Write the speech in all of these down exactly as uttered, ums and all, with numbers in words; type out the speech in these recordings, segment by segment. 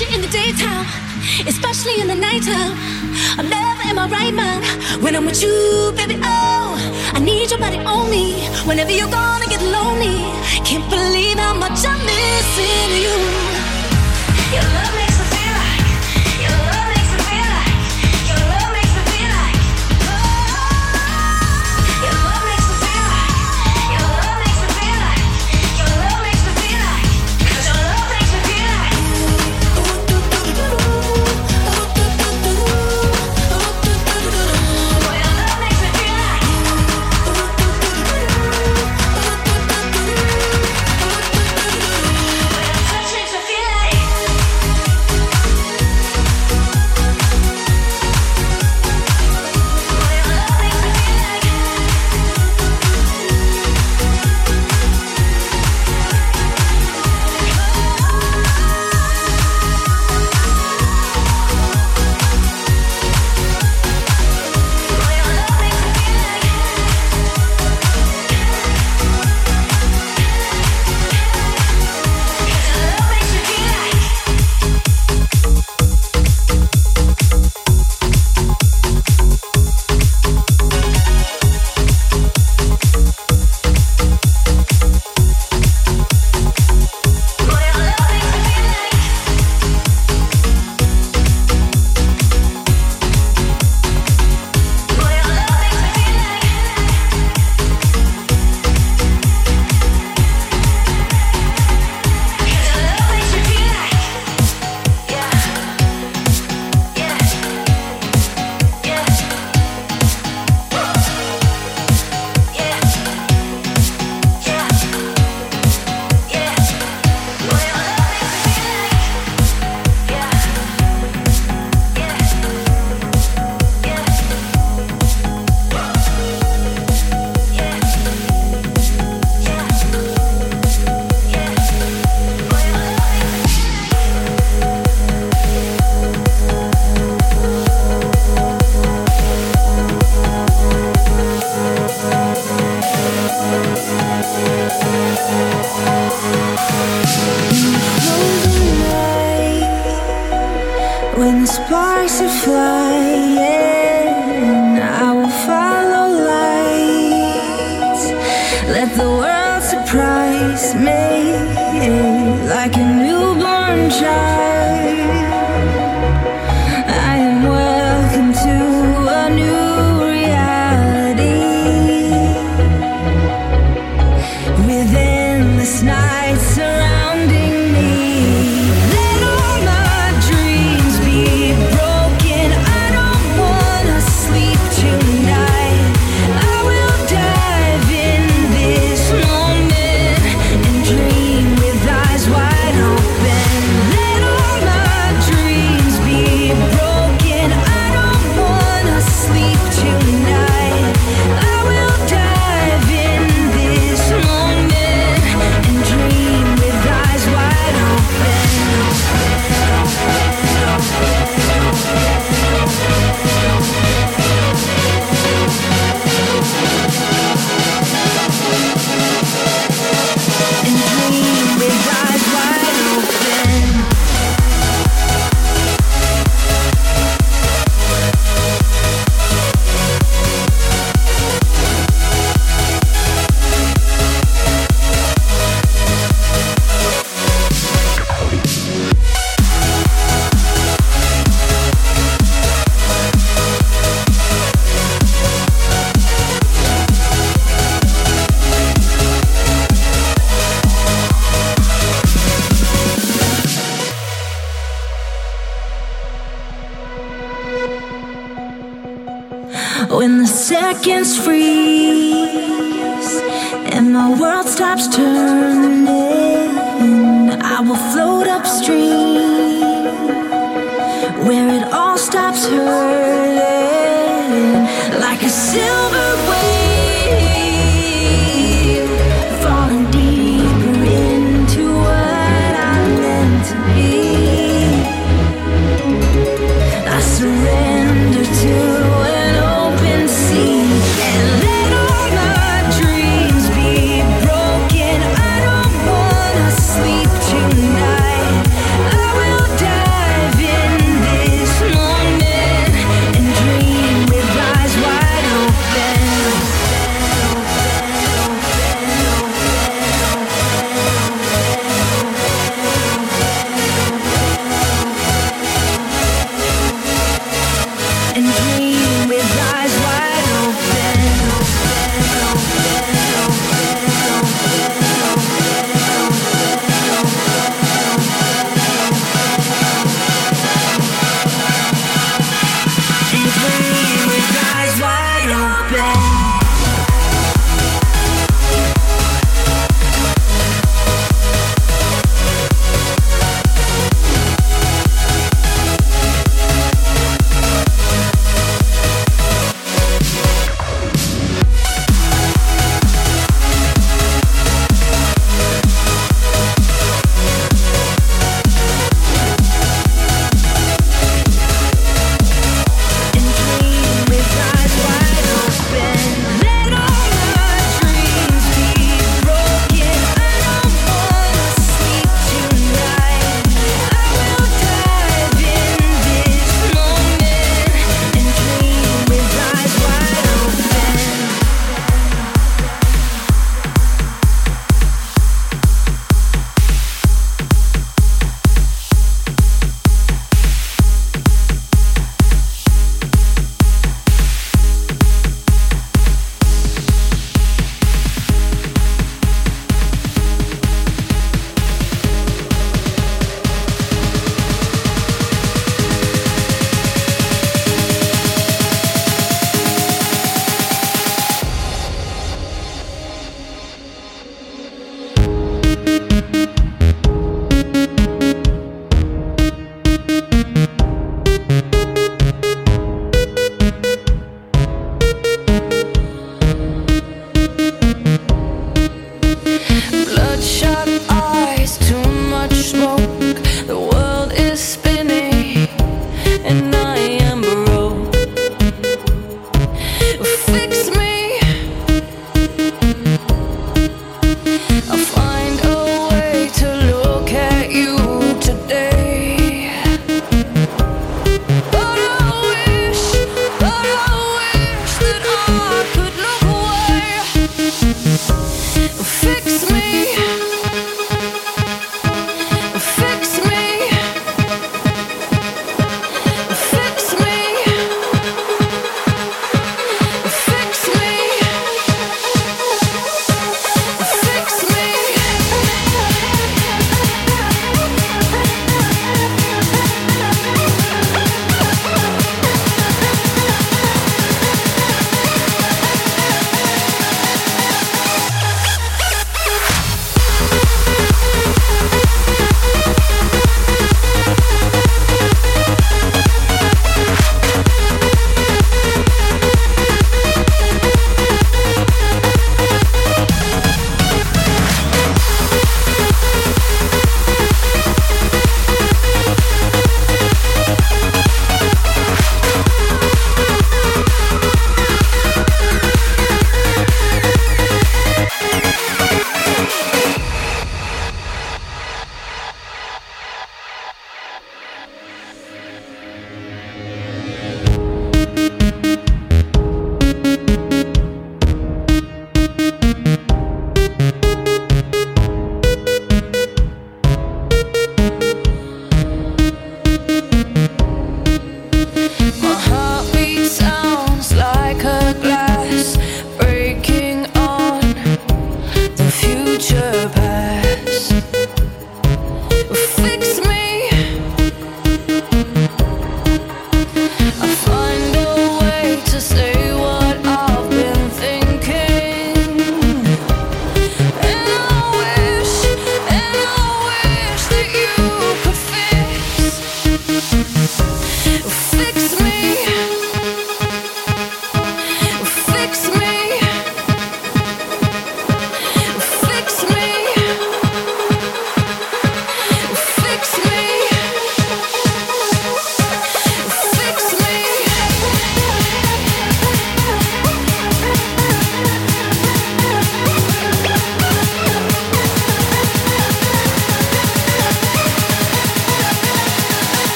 need you in the daytime, especially in the nighttime. I'm never in my right mind when I'm with you, baby. Oh, I need your body on me whenever you're gonna get lonely. Can't believe how much I'm missing you. Your love makes me feel like, your love makes me feel like, your love makes me feel like, oh, your love makes me feel like, your love makes me feel like, your love makes me feel like, 'cause your love makes me feel like. Boy, your love makes me feel like. Boy, your touch makes me feel like. Boy, your love makes me feel like. Boy, your love makes me feel like. Your love makes me feel like. Boy, your love makes me feel like. Boy, your love makes me feel like. Your love makes me feel like. Yeah. Yeah. Yeah. Yeah. Yeah. Yeah. Boy, your love makes me feel like. Yeah. Yeah. Yeah. Yeah. Yeah. Yeah. Boy, your love makes me feel like. When sparks are flying, I will follow lights. Let the world surprise me like a newborn child. I am welcome to a new reality. Within this night surrounding me, let all my dreams be broken. I don't wanna sleep tonight. I will dive in this moment and dream with eyes wide open. Let all my dreams be broken. I don't wanna sleep tonight. I will dive in this moment and dream with eyes wide open. And dream with eyes wide open. When the seconds freeze and my world stops turning, I will float upstream where it all stops hurting, like a silver wave falling deeper into what I'm meant to be. I surrender to an open sea and let all my dreams be broken. I don't wanna sleep tonight. I will die.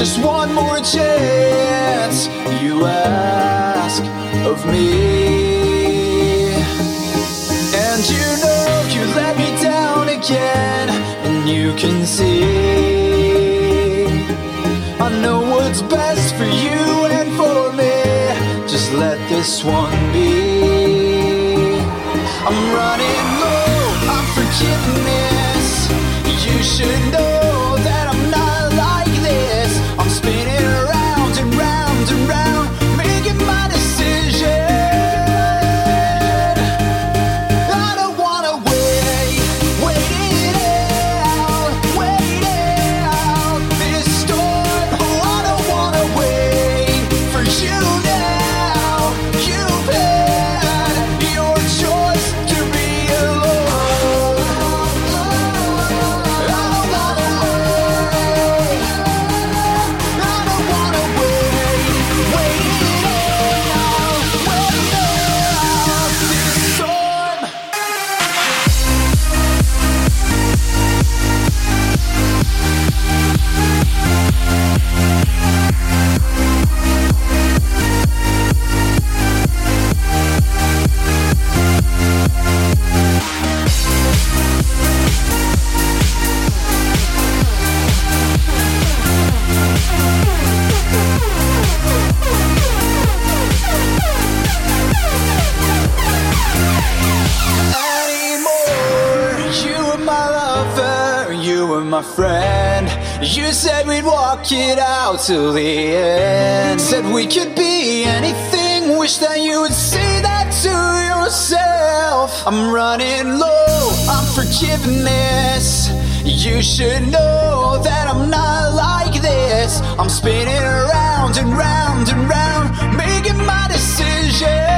just one more chance you ask of me. And you know you let me down again, and you can see I know what's best for you and for me. Just let this one be. I'm running low on forgiveness. You should know that I'm not like this. I'm spinning around and round and round, making my decision. I don't wanna wait, wait it out, wait it out. This storm, oh, I don't wanna wait for you now. You've had your choice to be alone. My friend, you said we'd walk it out till the end. Said we could be anything. Wish that you would say that to yourself. I'm running low on forgiveness. You should know that I'm not like this. I'm spinning around and round and round, making my decision.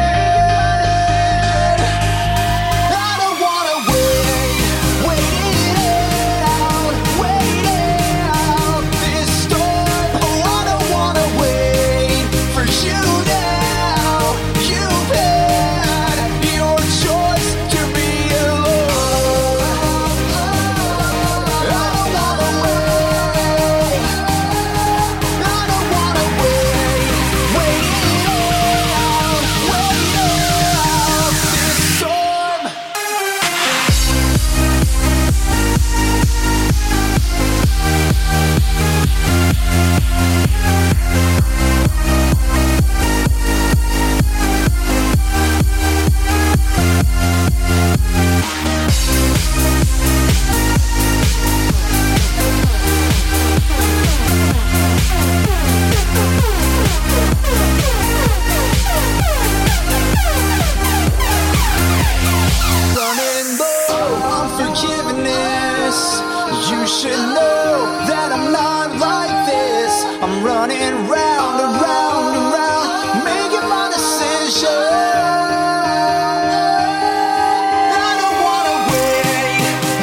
You should know that I'm not like this. I'm running round and round and round, making my decision.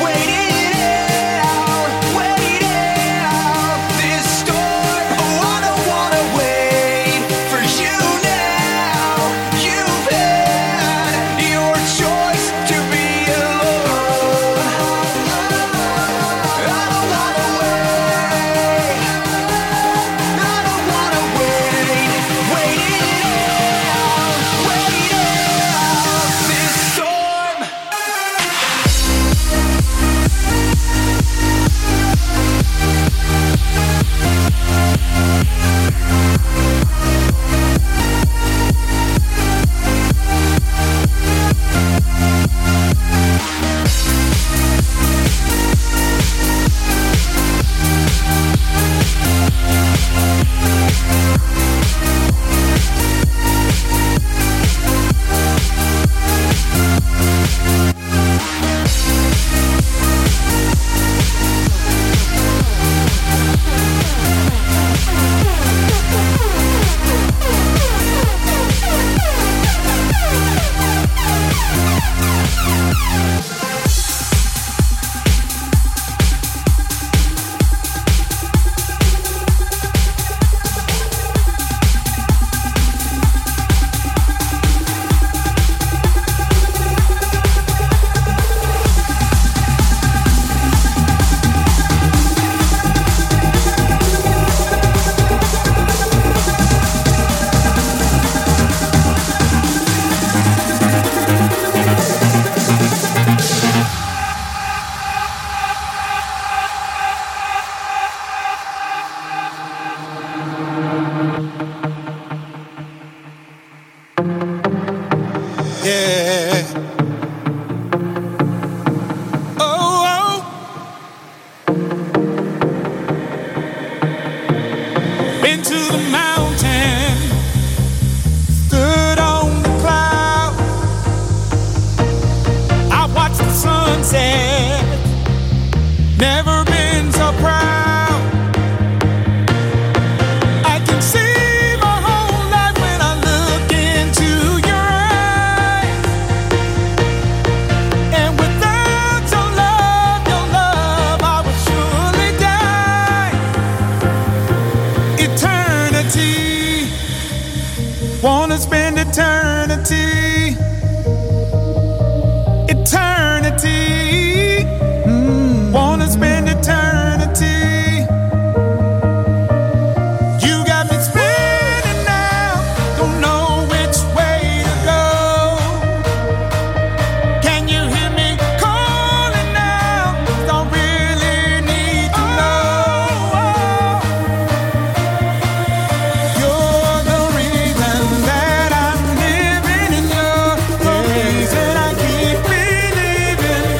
Wait! yeah. Oh, oh. Been to the mountain, stood on the cloud. I watched the sunset, never been so proud. Wanna spend eternity, eternity. Mm. Wanna spend eternity. You got me spinning now, don't know which way to go. Can you hear me calling now? Don't really need to know. You're the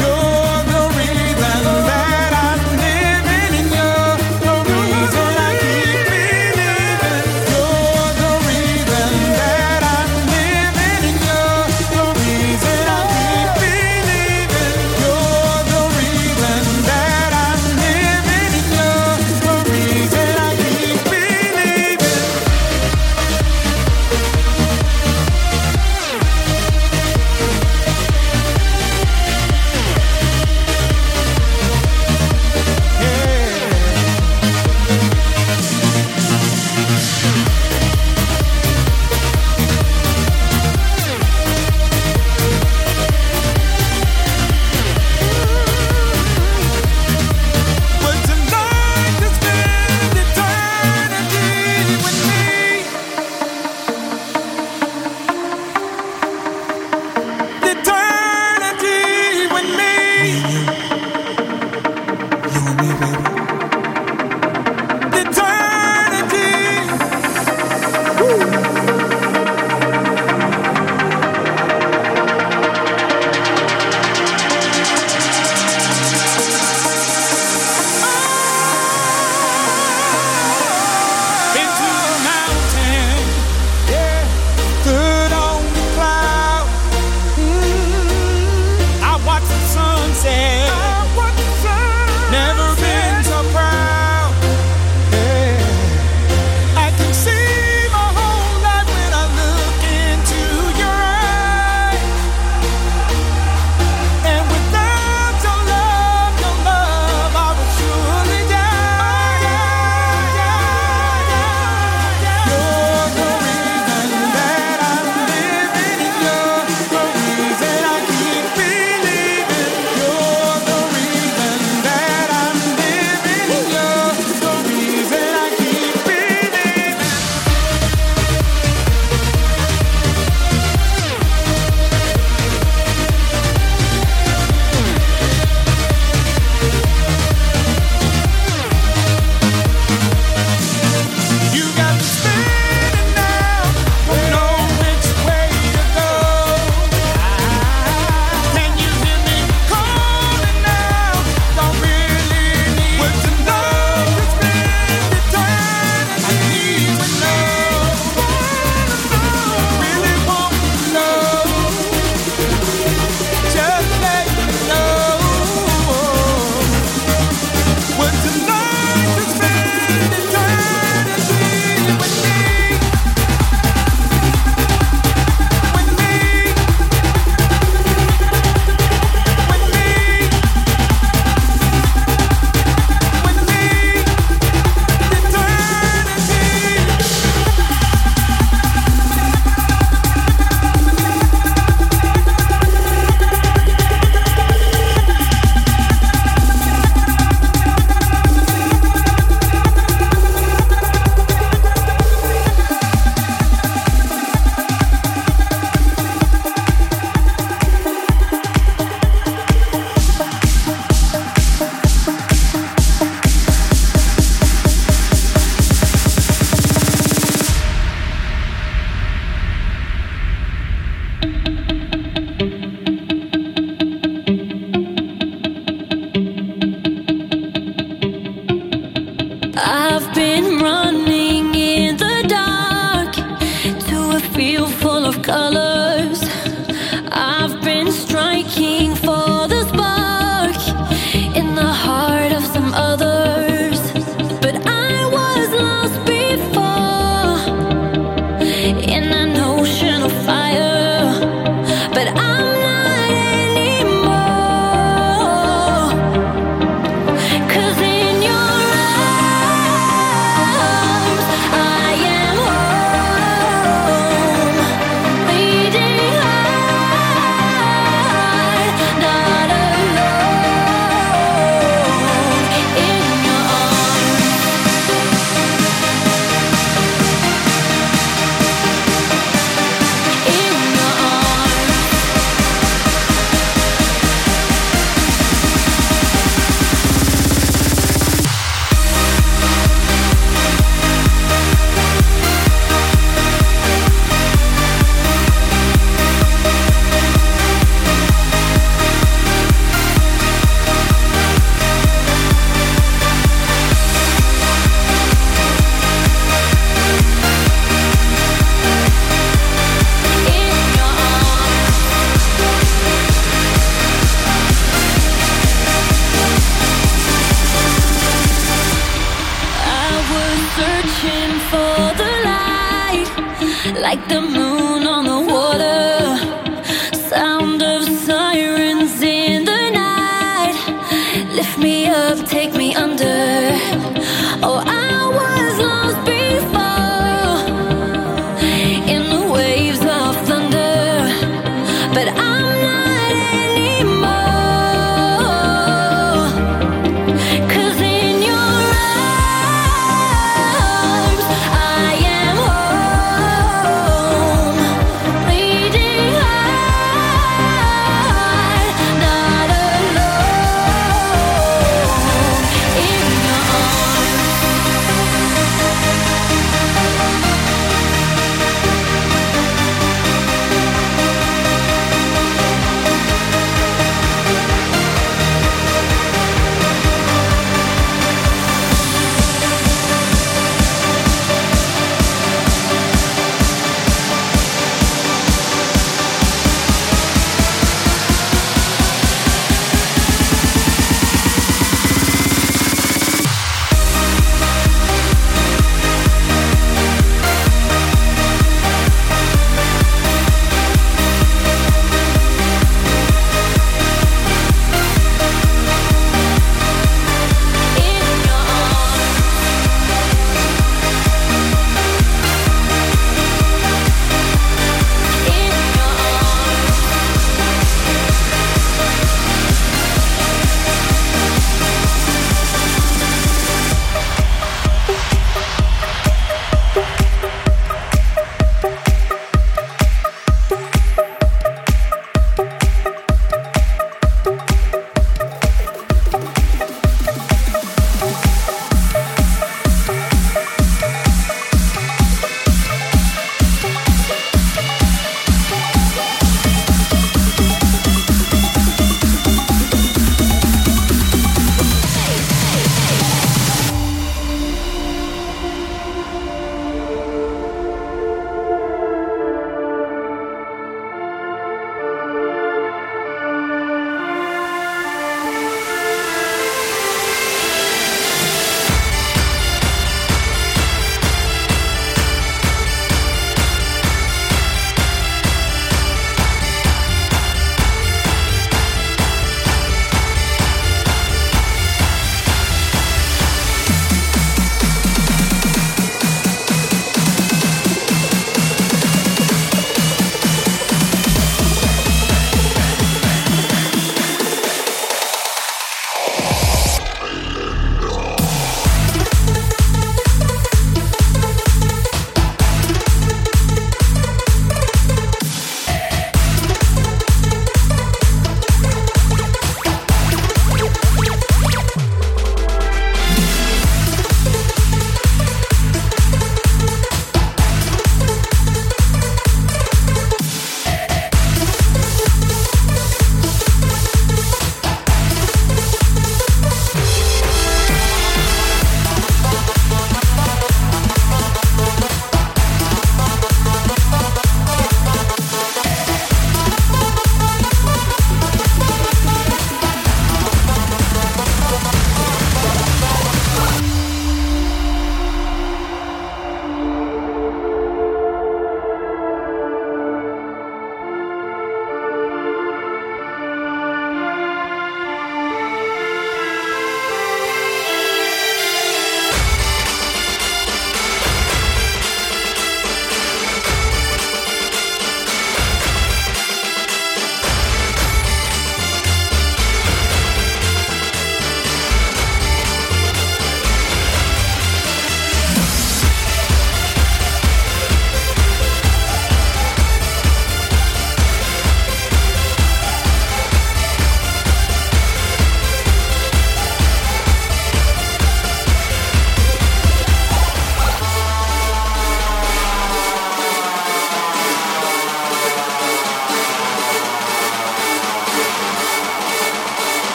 Thank you. like the moon on the water, sound of sirens in the night. Lift me up, take me under. Oh, I was lost before in the waves of thunder, but I'm not anymore. 'Cause in your arms I am home.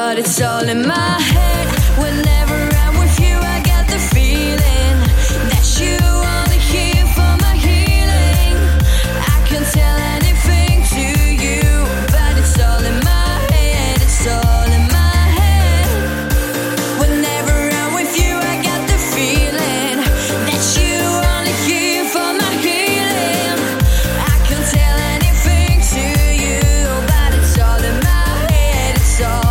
but it's all in my head. Whenever I'm with you, I get the feeling that you only here for my healing. I can tell anything to you, but it's all in my head. It's all in my head. Whenever I'm with you, I get the feeling that you only here for my healing. I can tell anything to you, but it's all in my head. It's all.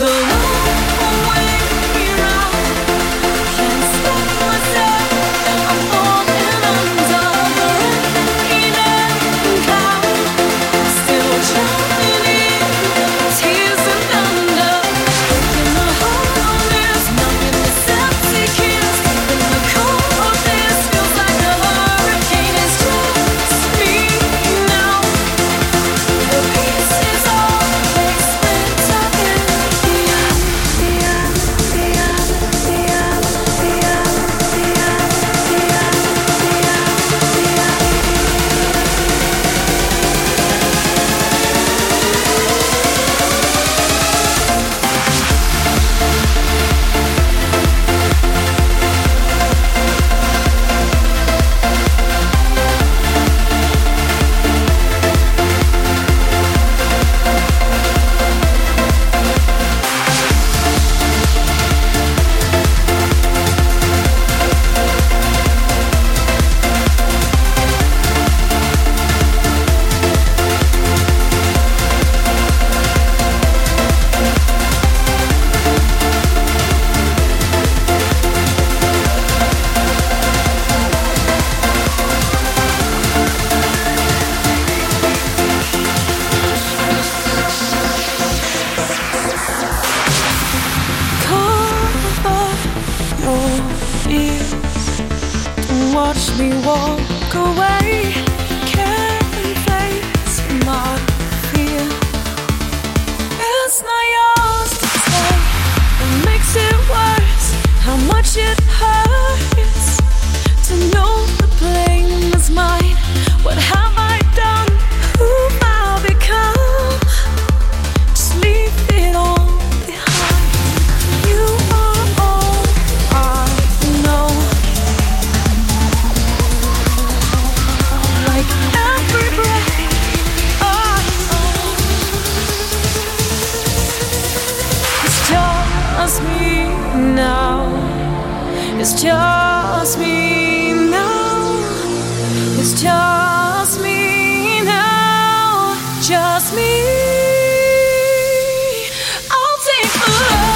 Yeah. me walk away, can't face my fear. It's not yours to say, what makes it worse, how much it hurts to know the blame is mine. What have I done? Who I've become? Just leave it all behind. You are all I know. Like every breath I own, it's just me now. It's just me now. It's just. Just me. Let me hide.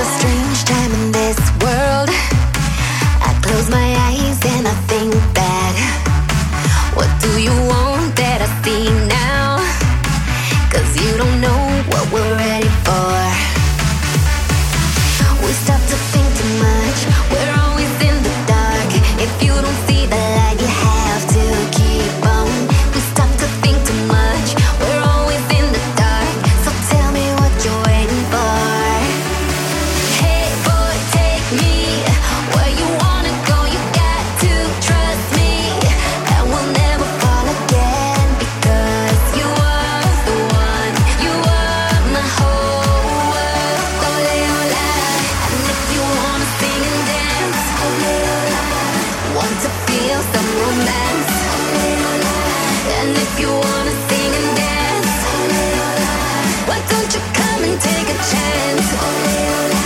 a strange time in this world. I close my eyes and I think back. What do you want that I see now? 'Cause you don't know what we're ready for. We stop to think too much. We're always in the dark. If you don't see the light, you have to keep on. We stop to think too much. We're always in the dark. So tell me what you're waiting for. Hey boy, take me where you wanna go. You got to trust me. I will never fall again, because you are the one. You are my whole world. Ole ole. And if you wanna sing and dance, ole ole. Want to feel some romance, ole ole. And if you wanna sing and dance, ole ole. Why don't you come and take a chance, ole ole.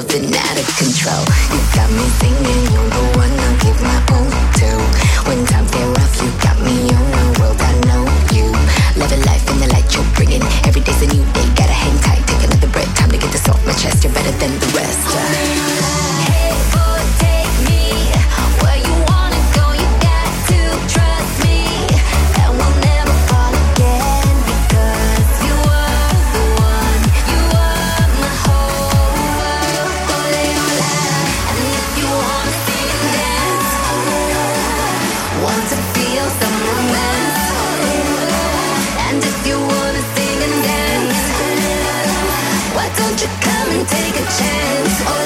Loving out of control. You got me singing, you're the one I'll give my own to. When times get rough, you got me on my world, I know you. Loving life in the light you're bringing. Every day's a new day, gotta hang tight. Take another breath, time to get this off my chest. You're better than the rest. Hey boy, take me where you wanna go. You got to trust me. I will never fall again, because you are the one. You are my whole. Want to feel some romance, and if you wanna sing and dance, why don't you come and take a chance?